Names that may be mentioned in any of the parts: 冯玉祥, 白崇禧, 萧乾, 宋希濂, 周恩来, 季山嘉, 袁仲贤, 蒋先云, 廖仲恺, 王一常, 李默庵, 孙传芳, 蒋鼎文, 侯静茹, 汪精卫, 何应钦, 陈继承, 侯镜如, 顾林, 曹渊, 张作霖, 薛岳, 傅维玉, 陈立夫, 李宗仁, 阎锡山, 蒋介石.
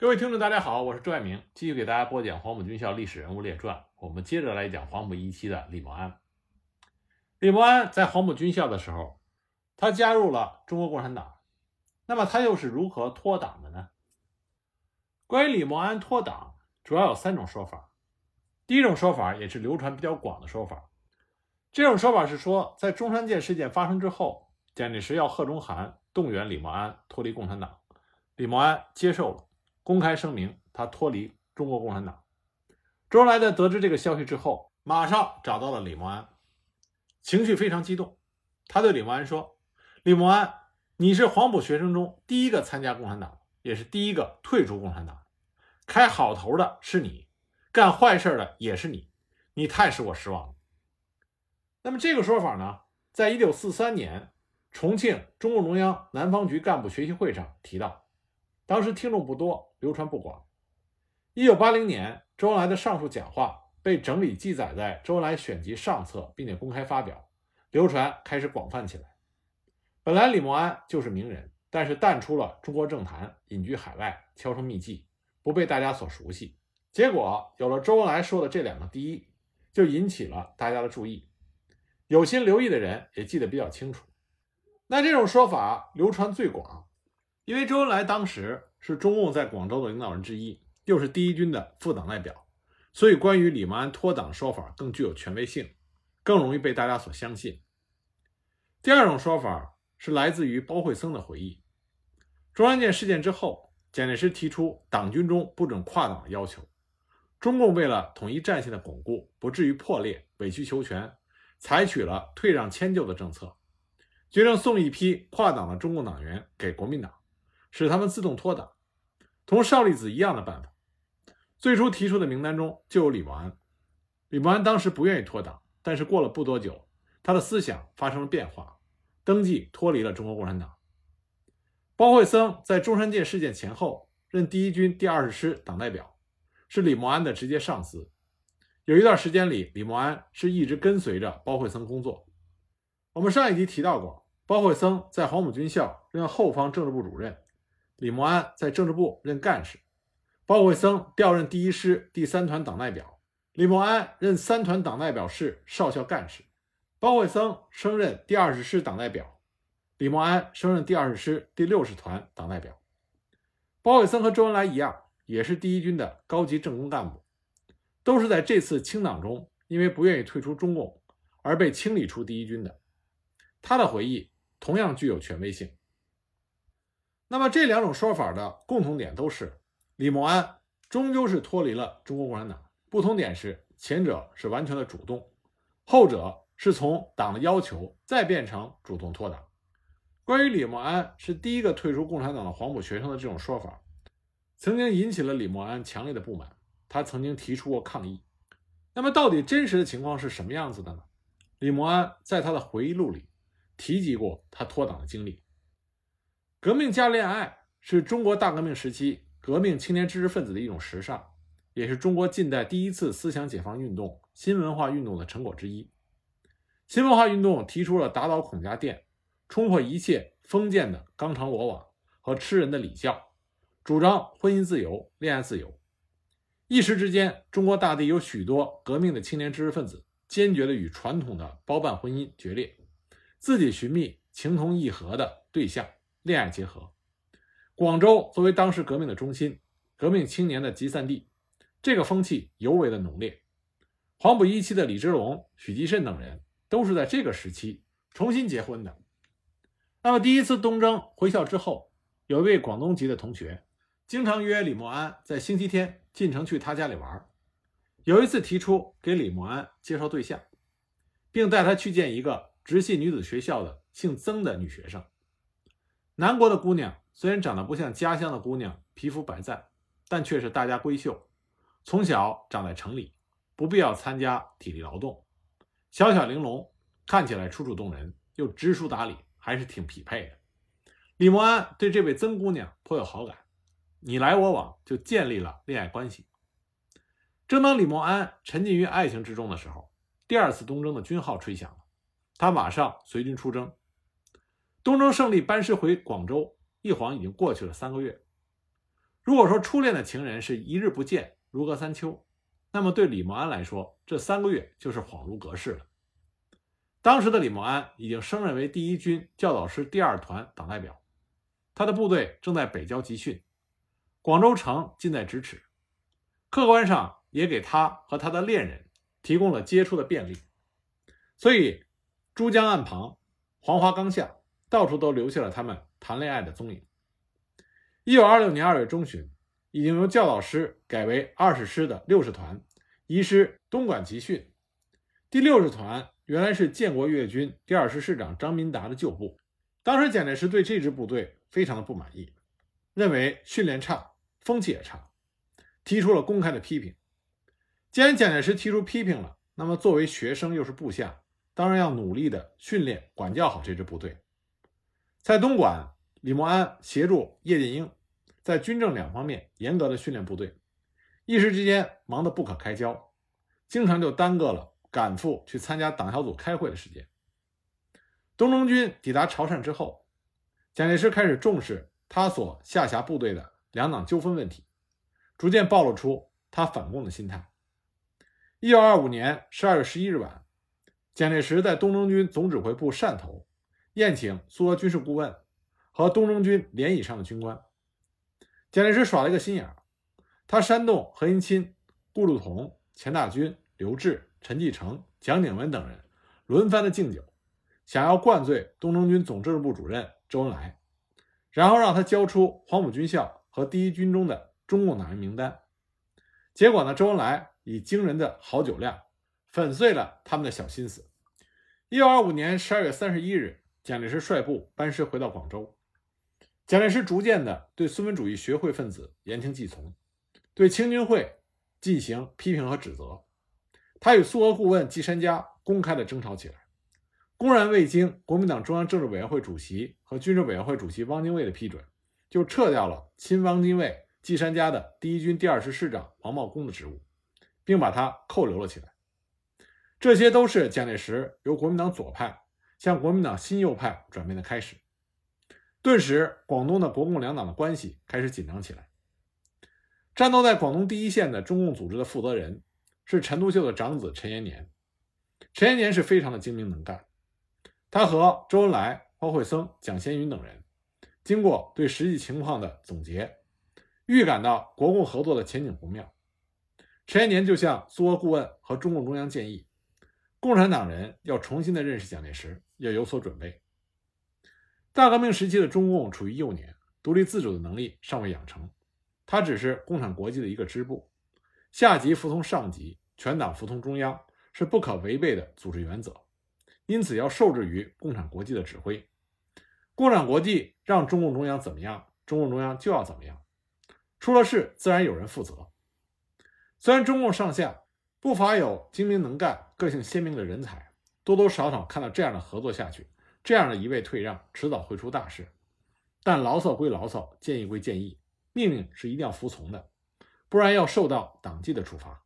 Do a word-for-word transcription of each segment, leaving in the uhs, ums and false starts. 各位听众大家好，我是周爱明，继续给大家播讲黄埔军校历史人物列传。我们接着来讲黄埔一期的李默庵。李默庵在黄埔军校的时候，他加入了中国共产党。那么他又是如何脱党的呢？关于李默庵脱党，主要有三种说法。第一种说法也是流传比较广的说法，这种说法是说，在中山舰事件发生之后，蒋介石要贺中函动员李默庵脱离共产党，李默庵接受了，公开声明他脱离中国共产党。周恩来在得知这个消息之后，马上找到了李默庵，情绪非常激动。他对李默庵说：“李默庵，你是黄埔学生中第一个参加共产党，也是第一个退出共产党。开好头的是你，干坏事的也是你，你太使我失望了。”那么这个说法呢，在一九四三年重庆中共中央南方局干部学习会上提到，当时听众不多，流传不广。一九八零年，周恩来的上述讲话被整理记载在周恩来选集上册，并且公开发表，流传开始广泛起来。本来李默庵就是名人，但是淡出了中国政坛，隐居海外，销声匿迹，不被大家所熟悉。结果有了周恩来说的这两个第一，就引起了大家的注意，有心留意的人也记得比较清楚。那这种说法流传最广，因为周恩来当时是中共在广州的领导人之一，又是第一军的副党代表，所以关于李默庵脱党的说法更具有权威性，更容易被大家所相信。第二种说法是来自于包惠僧的回忆。中山舰事件之后，蒋介石提出党军中不准跨党的要求，中共为了统一战线的巩固，不至于破裂，委曲求全，采取了退让迁就的政策，决定送一批跨党的中共党员给国民党，使他们自动脱党，同邵力子一样的办法。最初提出的名单中就有李默庵。李默庵当时不愿意脱党，但是过了不多久，他的思想发生了变化，登记脱离了中国共产党。包惠僧在中山舰事件前后任第一军第二十师党代表，是李默庵的直接上司。有一段时间里，李默庵是一直跟随着包惠僧工作。我们上一集提到过，包惠僧在黄埔军校任后方政治部主任，李默庵在政治部任干事，包惠僧调任第一师第三团党代表，李默庵任三团党代表室少校干事，包惠僧升任第二十师党代表，李默庵升任第二十师第六十团党代表。包惠僧和周恩来一样，也是第一军的高级政工干部，都是在这次清党中因为不愿意退出中共而被清理出第一军的。他的回忆同样具有权威性。那么这两种说法的共同点都是，李默庵终究是脱离了中国共产党，不同点是，前者是完全的主动，后者是从党的要求再变成主动脱党。关于李默庵是第一个退出共产党的黄埔学生的这种说法，曾经引起了李默庵强烈的不满，他曾经提出过抗议。那么到底真实的情况是什么样子的呢？李默庵在他的回忆录里提及过他脱党的经历。革命加恋爱是中国大革命时期革命青年知识分子的一种时尚，也是中国近代第一次思想解放运动新文化运动的成果之一。新文化运动提出了打倒孔家店，冲破一切封建的纲常罗网和吃人的礼教，主张婚姻自由、恋爱自由。一时之间，中国大地有许多革命的青年知识分子坚决地与传统的包办婚姻决裂，自己寻觅情同意合的对象，恋爱结合。广州作为当时革命的中心，革命青年的集散地，这个风气尤为的浓烈。黄埔一期的李之龙、许继慎等人都是在这个时期重新结婚的。那么第一次东征回校之后，有一位广东籍的同学经常约李默庵在星期天进城去他家里玩，有一次提出给李默庵介绍对象，并带他去见一个直系女子学校的姓曾的女学生。南国的姑娘虽然长得不像家乡的姑娘皮肤白皙，但却是大家闺秀，从小长在城里，不必要参加体力劳动，小巧玲珑，看起来楚楚动人，又知书达理，还是挺匹配的。李默庵对这位曾姑娘颇有好感，你来我往，就建立了恋爱关系。正当李默庵沉浸于爱情之中的时候，第二次东征的军号吹响了，他马上随军出征。东征胜利班师回广州，一晃已经过去了三个月。如果说初恋的情人是一日不见如隔三秋，那么对李默安来说，这三个月就是恍如隔世了。当时的李默安已经升任为第一军教导师第二团党代表，他的部队正在北郊集训，广州城近在咫尺，客观上也给他和他的恋人提供了接触的便利。所以珠江岸旁、黄花岗下，到处都留下了他们谈恋爱的踪影。一九二六年二月中旬，已经由教导师改为二十师的六十团移师东莞集训。第六十团原来是建国越军第二师师长张民达的旧部，当时蒋介石对这支部队非常的不满意，认为训练差，风气也差，提出了公开的批评。既然蒋介石提出批评了，那么作为学生又是部下，当然要努力的训练管教好这支部队。在东莞，李默安协助叶剑英在军政两方面严格的训练部队，一时之间忙得不可开交，经常就耽搁了赶赴去参加党小组开会的时间。东征军抵达潮汕之后，蒋介石开始重视他所下辖部队的两党纠纷问题，逐渐暴露出他反共的心态。一九二五年十二月十一日晚，蒋介石在东征军总指挥部汕头宴请苏俄军事顾问和东征军连以上的军官。蒋介石耍了一个心眼儿，他煽动何应钦、顾祝同、钱大钧、刘峙、陈继承、蒋鼎文等人轮番的敬酒，想要灌醉东征军总政治部主任周恩来，然后让他交出黄埔军校和第一军中的中共党员名单。结果呢，周恩来以惊人的好酒量粉碎了他们的小心思。一九二五年十二月三十一日，蒋介石率部班师回到广州。蒋介石逐渐的对孙文主义学会分子言听计从，对青军会进行批评和指责。他与苏俄顾问季山嘉公开的争吵起来，公然未经国民党中央政治委员会主席和军事委员会主席汪精卫的批准，就撤掉了亲汪精卫季山嘉的第一军第二师师长王茂功的职务，并把他扣留了起来。这些都是蒋介石由国民党左派向国民党新右派转变的开始。顿时广东的国共两党的关系开始紧张起来。战斗在广东第一线的中共组织的负责人是陈独秀的长子陈延年。陈延年是非常的精明能干，他和周恩来、包惠僧、蒋先云等人经过对实际情况的总结，预感到国共合作的前景不妙。陈延年就向苏俄顾问和中共中央建议，共产党人要重新的认识蒋介石，要有所准备。大革命时期的中共处于幼年，独立自主的能力尚未养成，它只是共产国际的一个支部，下级服从上级，全党服从中央，是不可违背的组织原则，因此要受制于共产国际的指挥。共产国际让中共中央怎么样，中共中央就要怎么样，出了事自然有人负责。虽然中共上下不乏有精明能干、个性鲜明的人才，多多少少看到这样的合作下去，这样的一味退让迟早会出大事，但牢骚归牢骚，建议归建议，命令是一定要服从的，不然要受到党纪的处罚。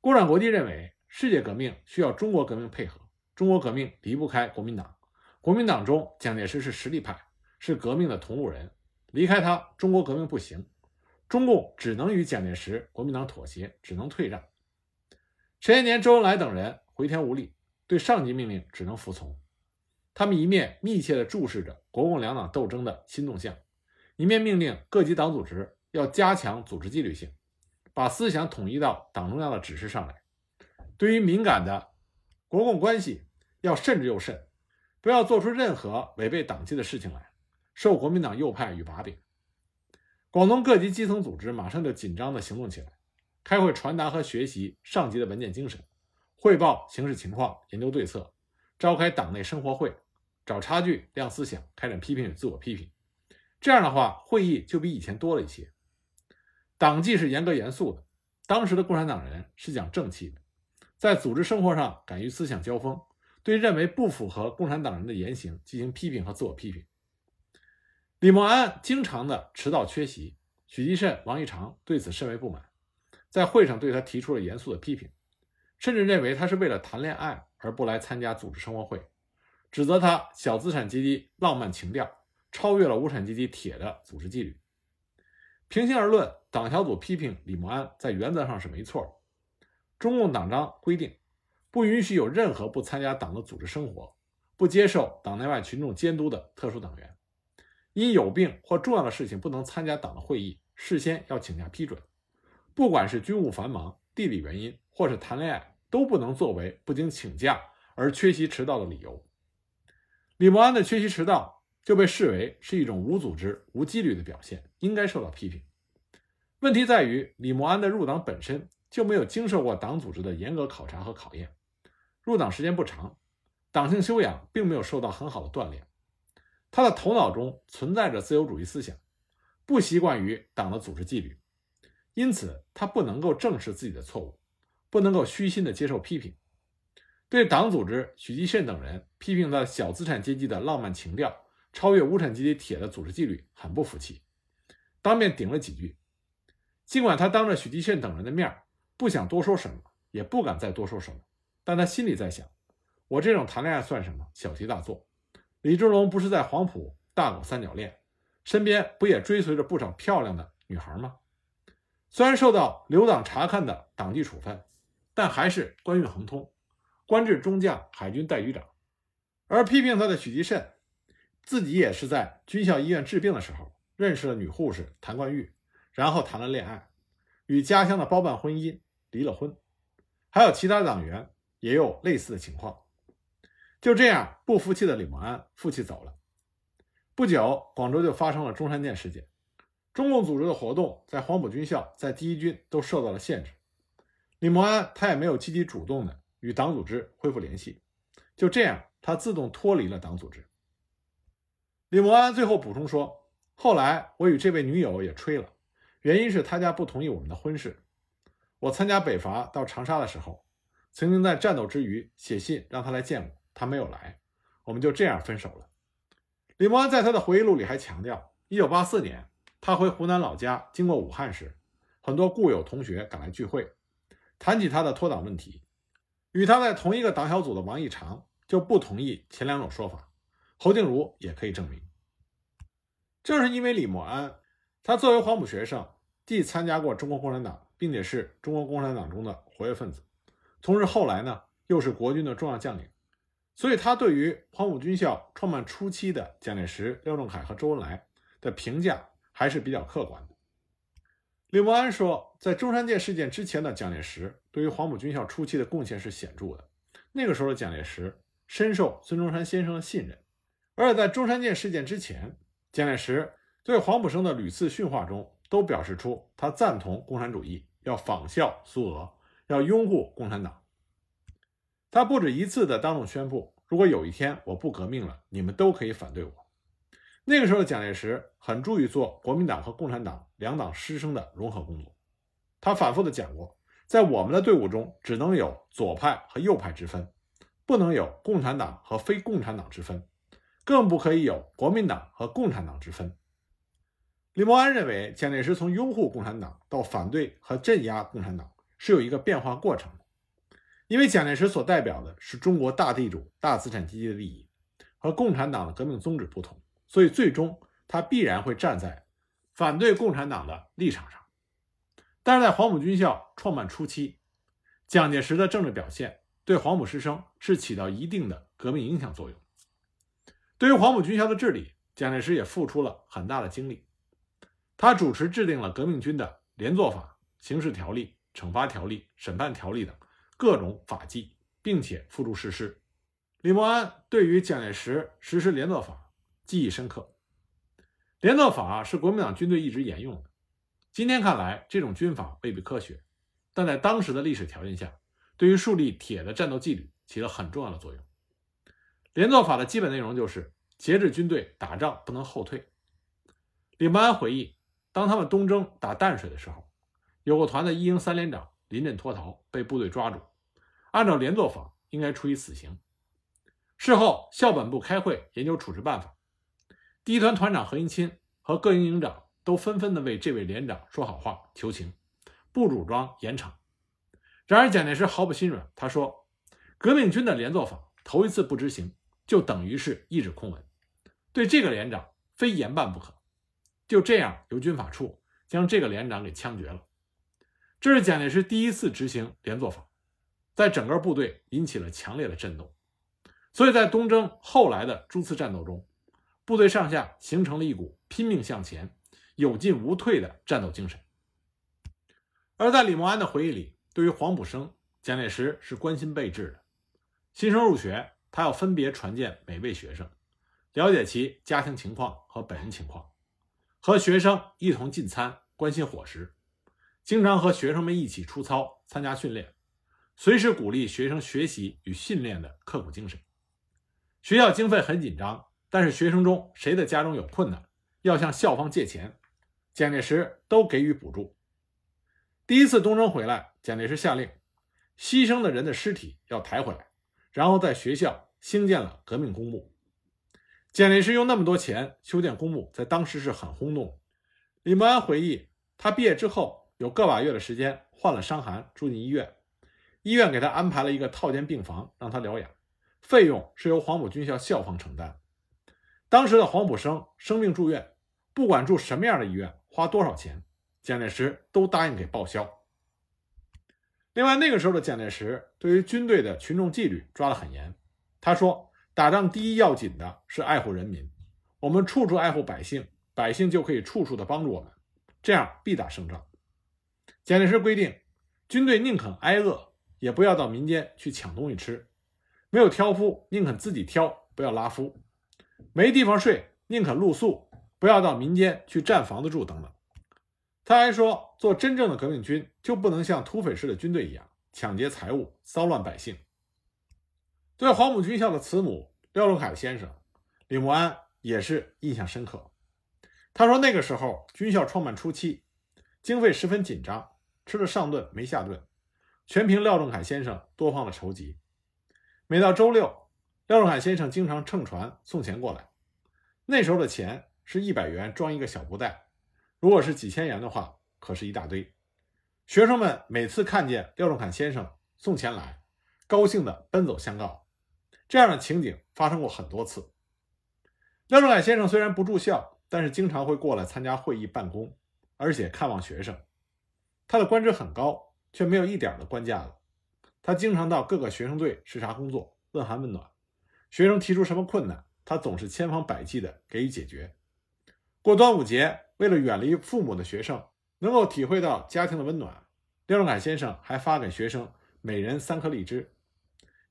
共产国际认为世界革命需要中国革命配合，中国革命离不开国民党，国民党中蒋介石是实力派，是革命的同路人，离开他中国革命不行，中共只能与蒋介石、国民党妥协，只能退让。陈延年、周恩来等人回天无力，对上级命令只能服从。他们一面密切地注视着国共两党斗争的新动向，一面命令各级党组织要加强组织纪律性，把思想统一到党中央的指示上来。对于敏感的国共关系，要慎之又慎，不要做出任何违背党纪的事情来，受国民党右派与把柄。广东各级基层组织马上就紧张地行动起来，开会传达和学习上级的文件精神，汇报形势情况，研究对策，召开党内生活会，找差距，亮思想，开展批评与自我批评。这样的话，会议就比以前多了一些。党纪是严格严肃的，当时的共产党人是讲正气的，在组织生活上敢于思想交锋，对认为不符合共产党人的言行进行批评和自我批评。李默安经常的迟到缺席，许继慎、王一常对此甚为不满，在会上对他提出了严肃的批评，甚至认为他是为了谈恋爱而不来参加组织生活会，指责他小资产阶级浪漫情调超越了无产阶级铁的组织纪律。平心而论，党小组批评李默庵在原则上是没错的。中共党章规定，不允许有任何不参加党的组织生活、不接受党内外群众监督的特殊党员，因有病或重要的事情不能参加党的会议，事先要请假批准。不管是军务繁忙、地理原因或是谈恋爱，都不能作为不经请假而缺席迟到的理由。李默庵的缺席迟到就被视为是一种无组织、无纪律的表现，应该受到批评。问题在于，李默庵的入党本身就没有经受过党组织的严格考察和考验，入党时间不长，党性修养并没有受到很好的锻炼。他的头脑中存在着自由主义思想，不习惯于党的组织纪律，因此他不能够正视自己的错误，不能够虚心地接受批评。对党组织许继慎等人批评他小资产阶级的浪漫情调超越无产阶级铁的组织纪律很不服气，当面顶了几句。尽管他当着许继慎等人的面不想多说什么，也不敢再多说什么，但他心里在想，我这种谈恋爱算什么，小题大做。李仲龙不是在黄埔大搞三角恋，身边不也追随着不少漂亮的女孩吗？虽然受到留党察看的党纪处分，但还是官运亨通，官至中将、海军代局长。而批评他的许继慎自己也是在军校医院治病的时候认识了女护士谭冠玉，然后谈了恋爱，与家乡的包办婚姻离了婚。还有其他党员也有类似的情况。就这样，不服气的李默庵负气走了。不久，广州就发生了中山舰事件，中共组织的活动在黄埔军校、在第一军都受到了限制。李默庵他也没有积极主动的与党组织恢复联系，就这样他自动脱离了党组织。李默庵最后补充说，后来我与这位女友也吹了，原因是她家不同意我们的婚事。我参加北伐到长沙的时候，曾经在战斗之余写信让她来见我，她没有来，我们就这样分手了。李默庵在他的回忆录里还强调，一九八四年他回湖南老家经过武汉时，很多故友同学赶来聚会，谈起他的脱党问题，与他在同一个党小组的王以常就不同意前两种说法，侯静茹也可以证明。正是因为李默庵，他作为黄埔学生既参加过中国共产党，并且是中国共产党中的活跃分子，同时后来呢又是国军的重要将领，所以他对于黄埔军校创办初期的蒋介石、廖仲恺和周恩来的评价还是比较客观的。李默庵说，在中山舰事件之前的蒋介石对于黄埔军校初期的贡献是显著的，那个时候的蒋介石深受孙中山先生的信任，而在中山舰事件之前，蒋介石对黄埔生的屡次训话中都表示出他赞同共产主义，要仿效苏俄，要拥护共产党。他不止一次的当众宣布，如果有一天我不革命了，你们都可以反对我。那个时候的蒋介石很注意做国民党和共产党两党师生的融合工作，他反复的讲过，在我们的队伍中只能有左派和右派之分，不能有共产党和非共产党之分，更不可以有国民党和共产党之分。李默庵认为，蒋介石从拥护共产党到反对和镇压共产党是有一个变化过程的，因为蒋介石所代表的是中国大地主、大资产阶级的利益，和共产党的革命宗旨不同，所以最终他必然会站在反对共产党的立场上。但是在黄埔军校创办初期，蒋介石的政治表现对黄埔师生是起到一定的革命影响作用。对于黄埔军校的治理，蒋介石也付出了很大的精力，他主持制定了革命军的连坐法、刑事条例、惩罚条例、审判条例等各种法纪，并且付诸实施。李默庵对于蒋介石实施连坐法记忆深刻。连坐法是国民党军队一直沿用的，今天看来这种军法未必科学，但在当时的历史条件下，对于树立铁的战斗纪律起了很重要的作用。连坐法的基本内容就是节制军队打仗不能后退。李默庵回忆，当他们东征打淡水的时候，有个团的一营三连长临阵脱逃，被部队抓住，按照连坐法应该处以死刑。事后校本部开会研究处置办法，第一团团长何应钦和各营营长都纷纷的为这位连长说好话求情，不主张严惩。然而蒋介石毫不心软，他说，革命军的连坐法头一次不执行，就等于是一纸空文，对这个连长非严办不可。就这样，由军法处将这个连长给枪决了。这是蒋介石第一次执行连坐法，在整个部队引起了强烈的震动。所以在东征后来的诸次战斗中，部队上下形成了一股拼命向前、有进无退的战斗精神。而在李默庵的回忆里，对于黄埔生，蒋介石是关心备至的。新生入学，他要分别传见每位学生，了解其家庭情况和本人情况，和学生一同进餐，关心伙食，经常和学生们一起出操，参加训练，随时鼓励学生学习与训练的刻苦精神。学校经费很紧张，但是学生中谁的家中有困难，要向校方借钱，蒋介石都给予补助。第一次东征回来，蒋介石下令，牺牲的人的尸体要抬回来，然后在学校兴建了革命公墓。蒋介石用那么多钱修建公墓，在当时是很轰动。李默庵回忆，他毕业之后有个把月的时间患了伤寒，住进医院，医院给他安排了一个套间病房让他疗养，费用是由黄埔军校校方承担。当时的黄埔生生病住院，不管住什么样的医院，花多少钱，蒋介石都答应给报销。另外，那个时候的蒋介石对于军队的群众纪律抓得很严，他说，打仗第一要紧的是爱护人民，我们处处爱护百姓，百姓就可以处处的帮助我们，这样必打胜仗。蒋介石规定，军队宁肯挨饿，也不要到民间去抢东西吃，没有挑夫宁肯自己挑，不要拉夫，没地方睡宁肯露宿，不要到民间去占房子住等等。他还说，做真正的革命军就不能像土匪式的军队一样抢劫财物，骚乱百姓。对黄埔军校的慈母廖仲恺先生，李默庵也是印象深刻。他说，那个时候军校创办初期，经费十分紧张，吃了上顿没下顿，全凭廖仲恺先生多方的筹集。每到周六，廖仲恺先生经常乘船送钱过来，那时候的钱是一百元装一个小布袋，如果是几千元的话，可是一大堆。学生们每次看见廖仲恺先生送钱来，高兴地奔走相告，这样的情景发生过很多次。廖仲恺先生虽然不住校，但是经常会过来参加会议办公，而且看望学生。他的官职很高，却没有一点的官架子。他经常到各个学生队视察工作，问寒问暖，学生提出什么困难，他总是千方百计地给予解决。过端午节，为了远离父母的学生能够体会到家庭的温暖，廖仲恺先生还发给学生每人三颗荔枝，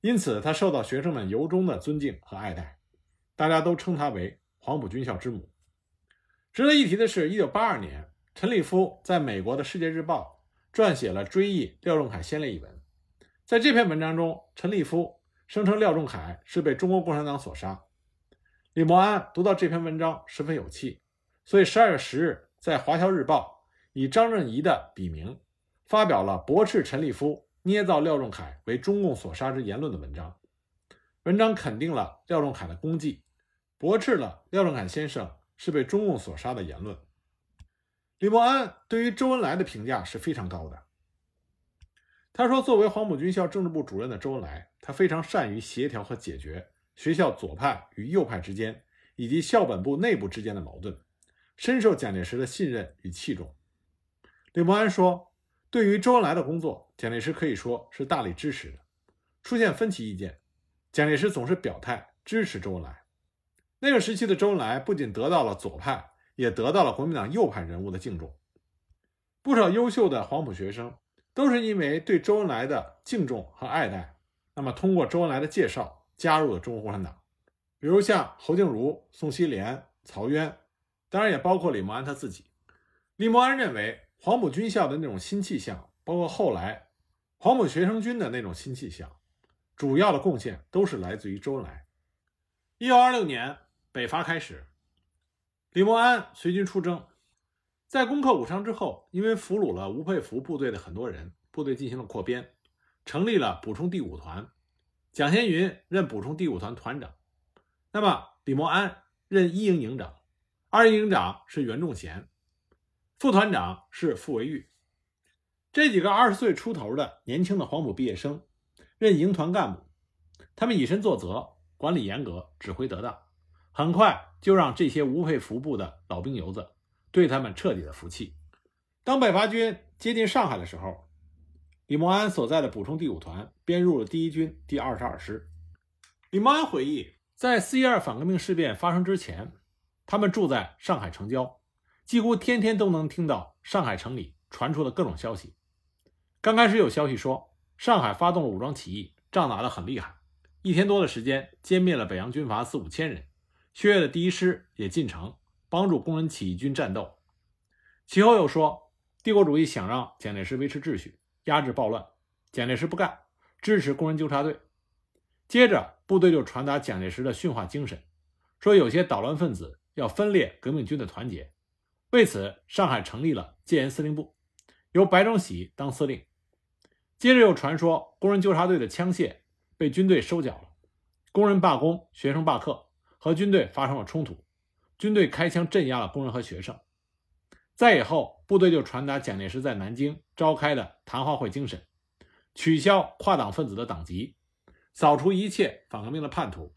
因此他受到学生们由衷的尊敬和爱戴，大家都称他为黄埔军校之母。值得一提的是，一九八二年陈立夫在美国的世界日报撰写了追忆廖仲恺先烈一文。在这篇文章中，陈立夫声称廖仲恺是被中国共产党所杀。李默庵读到这篇文章十分有气，所以十二月十日在华侨日报以张振仪的笔名发表了驳斥陈立夫捏造廖仲恺为中共所杀之言论的文章。文章肯定了廖仲恺的功绩，驳斥了廖仲恺先生是被中共所杀的言论。李默庵对于周恩来的评价是非常高的。他说，作为黄埔军校政治部主任的周恩来，他非常善于协调和解决学校左派与右派之间以及校本部内部之间的矛盾，深受蒋介石的信任与器重。李默庵说，对于周恩来的工作，蒋介石可以说是大力支持的。出现分歧意见，蒋介石总是表态支持周恩来。那个时期的周恩来不仅得到了左派，也得到了国民党右派人物的敬重。不少优秀的黄埔学生都是因为对周恩来的敬重和爱戴，那么通过周恩来的介绍加入了中国共产党，比如像侯镜如、宋希濂、曹渊，当然也包括李默庵他自己。李默庵认为，黄埔军校的那种新气象，包括后来黄埔学生军的那种新气象，主要的贡献都是来自于周恩来。一九二六年北伐开始，李默庵随军出征，在攻克武昌之后，因为俘虏了吴佩孚部队的很多人，部队进行了扩编，成立了补充第五团，蒋先云任补充第五团团长，那么李默庵任一营营长，二营营长是袁仲贤，副团长是傅维玉。这几个二十岁出头的年轻的黄埔毕业生任营团干部，他们以身作则，管理严格，指挥得当，很快就让这些吴佩孚部的老兵游子对他们彻底的服气，当北伐军接近上海的时候，李默庵所在的补充第五团编入了第一军第二十二师。李默庵回忆，在四一二反革命事变发生之前，他们住在上海城郊，几乎天天都能听到上海城里传出的各种消息。刚开始有消息说上海发动了武装起义，仗打得很厉害，一天多的时间歼灭了北洋军阀四五千人，薛岳的第一师也进城帮助工人起义军战斗。其后又说帝国主义想让蒋介石维持秩序，压制暴乱，蒋介石不干，支持工人纠察队。接着部队就传达蒋介石的训话精神，说有些捣乱分子要分裂革命军的团结。为此上海成立了戒严司令部，由白崇禧当司令。接着又传说工人纠察队的枪械被军队收缴了，工人罢工，学生罢课，和军队发生了冲突，军队开枪镇压了工人和学生。再以后部队就传达蒋介石在南京召开的谈话会精神，取消跨党分子的党籍，扫除一切反革命的叛徒，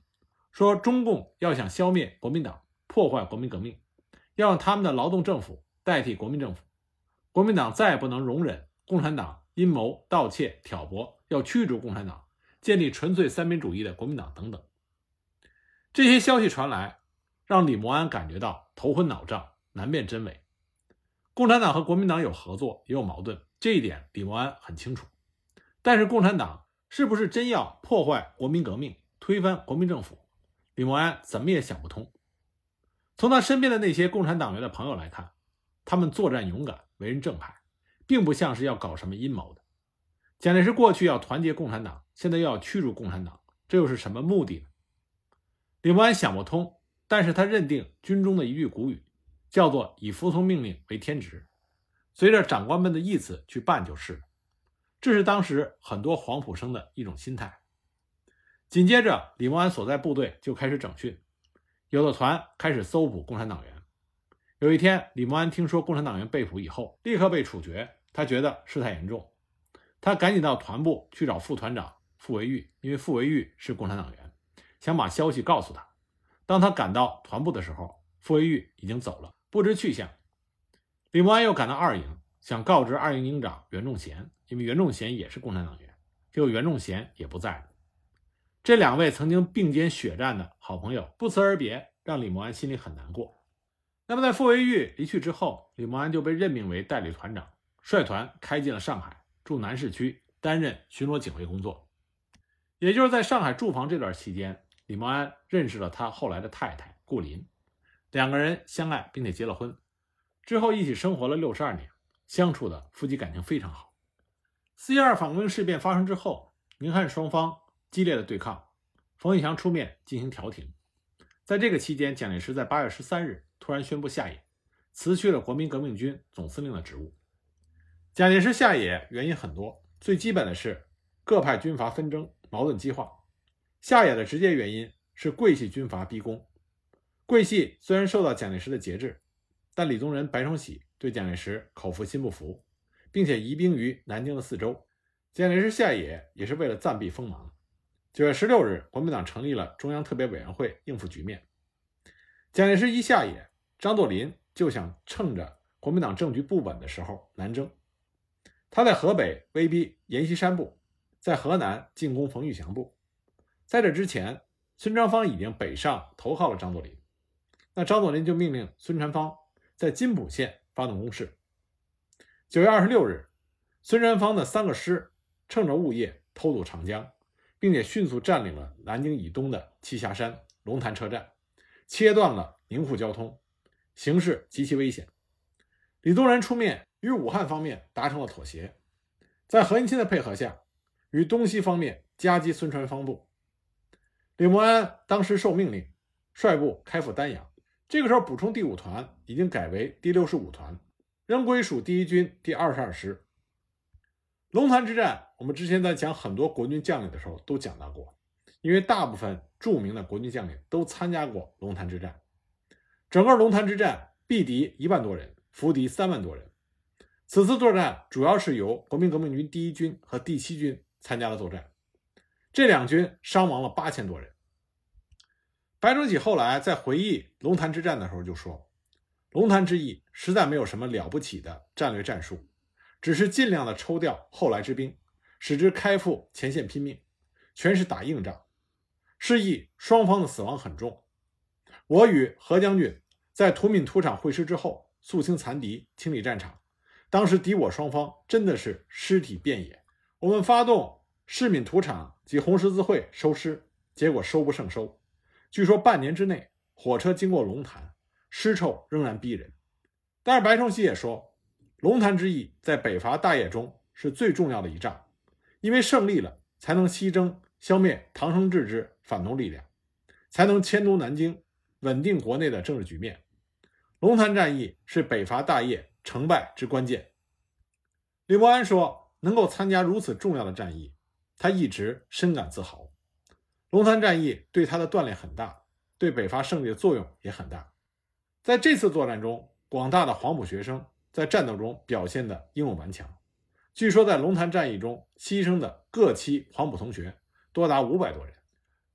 说中共要想消灭国民党，破坏国民革命，要让他们的劳动政府代替国民政府，国民党再也不能容忍共产党阴谋盗窃挑拨，要驱逐共产党，建立纯粹三民主义的国民党等等。这些消息传来，让李默庵感觉到头昏脑胀，难辨真伪。共产党和国民党有合作也有矛盾，这一点李默庵很清楚，但是共产党是不是真要破坏国民革命，推翻国民政府，李默庵怎么也想不通。从他身边的那些共产党员的朋友来看，他们作战勇敢，为人正派，并不像是要搞什么阴谋的。蒋介石过去要团结共产党，现在又要驱逐共产党，这又是什么目的呢？李默庵想不通，但是他认定军中的一句古语，叫做以服从命令为天职，随着长官们的意思去办就是了。这是当时很多黄埔生的一种心态。紧接着李默庵所在部队就开始整训，有的团开始搜捕共产党员。有一天李默庵听说共产党员被捕以后立刻被处决，他觉得事态严重，他赶紧到团部去找副团长傅维玉，因为傅维玉是共产党员，想把消息告诉他。当他赶到团部的时候，傅维玉已经走了，不知去向。李默庵又赶到二营，想告知二营营长袁仲贤，因为袁仲贤也是共产党员，结果袁仲贤也不在了。这两位曾经并肩血战的好朋友不辞而别，让李默庵心里很难过。那么在傅维玉离去之后，李默庵就被任命为代理团长，率团开进了上海，驻南市区，担任巡逻警卫工作。也就是在上海驻防这段期间，李默庵认识了他后来的太太顾林，两个人相爱并且结了婚，之后一起生活了六十二年，相处的夫妻感情非常好。四一二反革命事变发生之后，宁汉双方激烈的对抗，冯玉祥出面进行调停。在这个期间，蒋介石在八月十三日突然宣布下野，辞去了国民革命军总司令的职务。蒋介石下野原因很多，最基本的是各派军阀纷争，矛盾激化。下野的直接原因是桂系军阀逼宫。桂系虽然受到蒋介石的节制，但李宗仁、白崇禧对蒋介石口服心不服，并且移兵于南京的四周。蒋介石下野也是为了暂避锋芒。九月十六日，国民党成立了中央特别委员会应付局面。蒋介石一下野，张作霖就想趁着国民党政局不稳的时候南征。他在河北威逼阎锡山部，在河南进攻冯玉祥部。在这之前，孙传芳已经北上投靠了张作霖，那张作霖就命令孙传芳在津浦县发动攻势。九月二十六日，孙传芳的三个师趁着雾夜偷渡长江，并且迅速占领了南京以东的栖霞山、龙潭车站，切断了宁沪交通，形势极其危险。李宗仁出面与武汉方面达成了妥协，在何应钦的配合下，与东西方面夹击孙传芳部。李默庵当时受命令率部开赴丹阳。这个时候补充第五团已经改为第六十五团，仍归属第一军第二十二师。龙潭之战我们之前在讲很多国军将领的时候都讲到过，因为大部分著名的国军将领都参加过龙潭之战。整个龙潭之战毙敌一万多人，俘敌三万多人。此次作战主要是由国民革命军第一军和第七军参加了作战，这两军伤亡了八千多人。白崇禧后来在回忆龙潭之战的时候就说，龙潭之役实在没有什么了不起的战略战术，只是尽量的抽调后来之兵，使之开赴前线拼命，全是打硬仗。是役双方的死亡很重。我与何将军在土敏土场会师之后，肃清残敌，清理战场，当时敌我双方真的是尸体遍野。我们发动市敏土场及红十字会收尸，结果收不胜收。据说半年之内，火车经过龙潭，尸臭仍然逼人。但是白崇禧也说，龙潭之役在北伐大业中是最重要的一仗，因为胜利了才能西征消灭唐生智之反动力量，才能迁都南京，稳定国内的政治局面。龙潭战役是北伐大业成败之关键。李伯安说，能够参加如此重要的战役，他一直深感自豪。龙潭战役对他的锻炼很大，对北伐胜利的作用也很大。在这次作战中，广大的黄埔学生在战斗中表现得英勇顽强。据说在龙潭战役中牺牲的各期黄埔同学多达五百多人。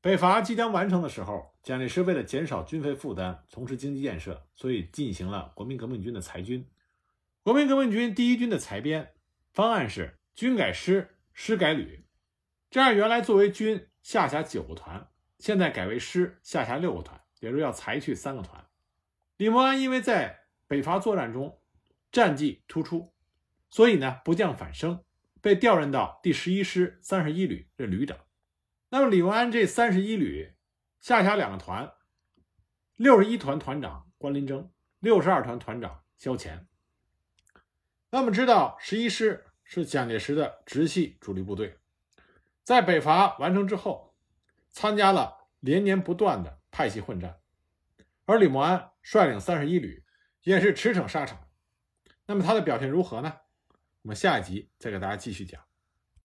北伐即将完成的时候，蒋介石为了减少军费负担，从事经济建设，所以进行了国民革命军的裁军。国民革命军第一军的裁编方案是军改师，师改旅，这样原来作为军下辖九个团，现在改为师下辖六个团，也就是要裁去三个团。李默庵因为在北伐作战中战绩突出，所以呢不降反升，被调任到第十一师三十一旅这旅长。那么李默庵这三十一旅下辖两个团，六十一团团长关林征，六十二团团长萧乾。那我们知道，十一师是蒋介石的直系主力部队，在北伐完成之后，参加了连年不断的派系混战，而李默庵率领三十一旅也是驰骋沙场。那么他的表现如何呢？我们下一集再给大家继续讲。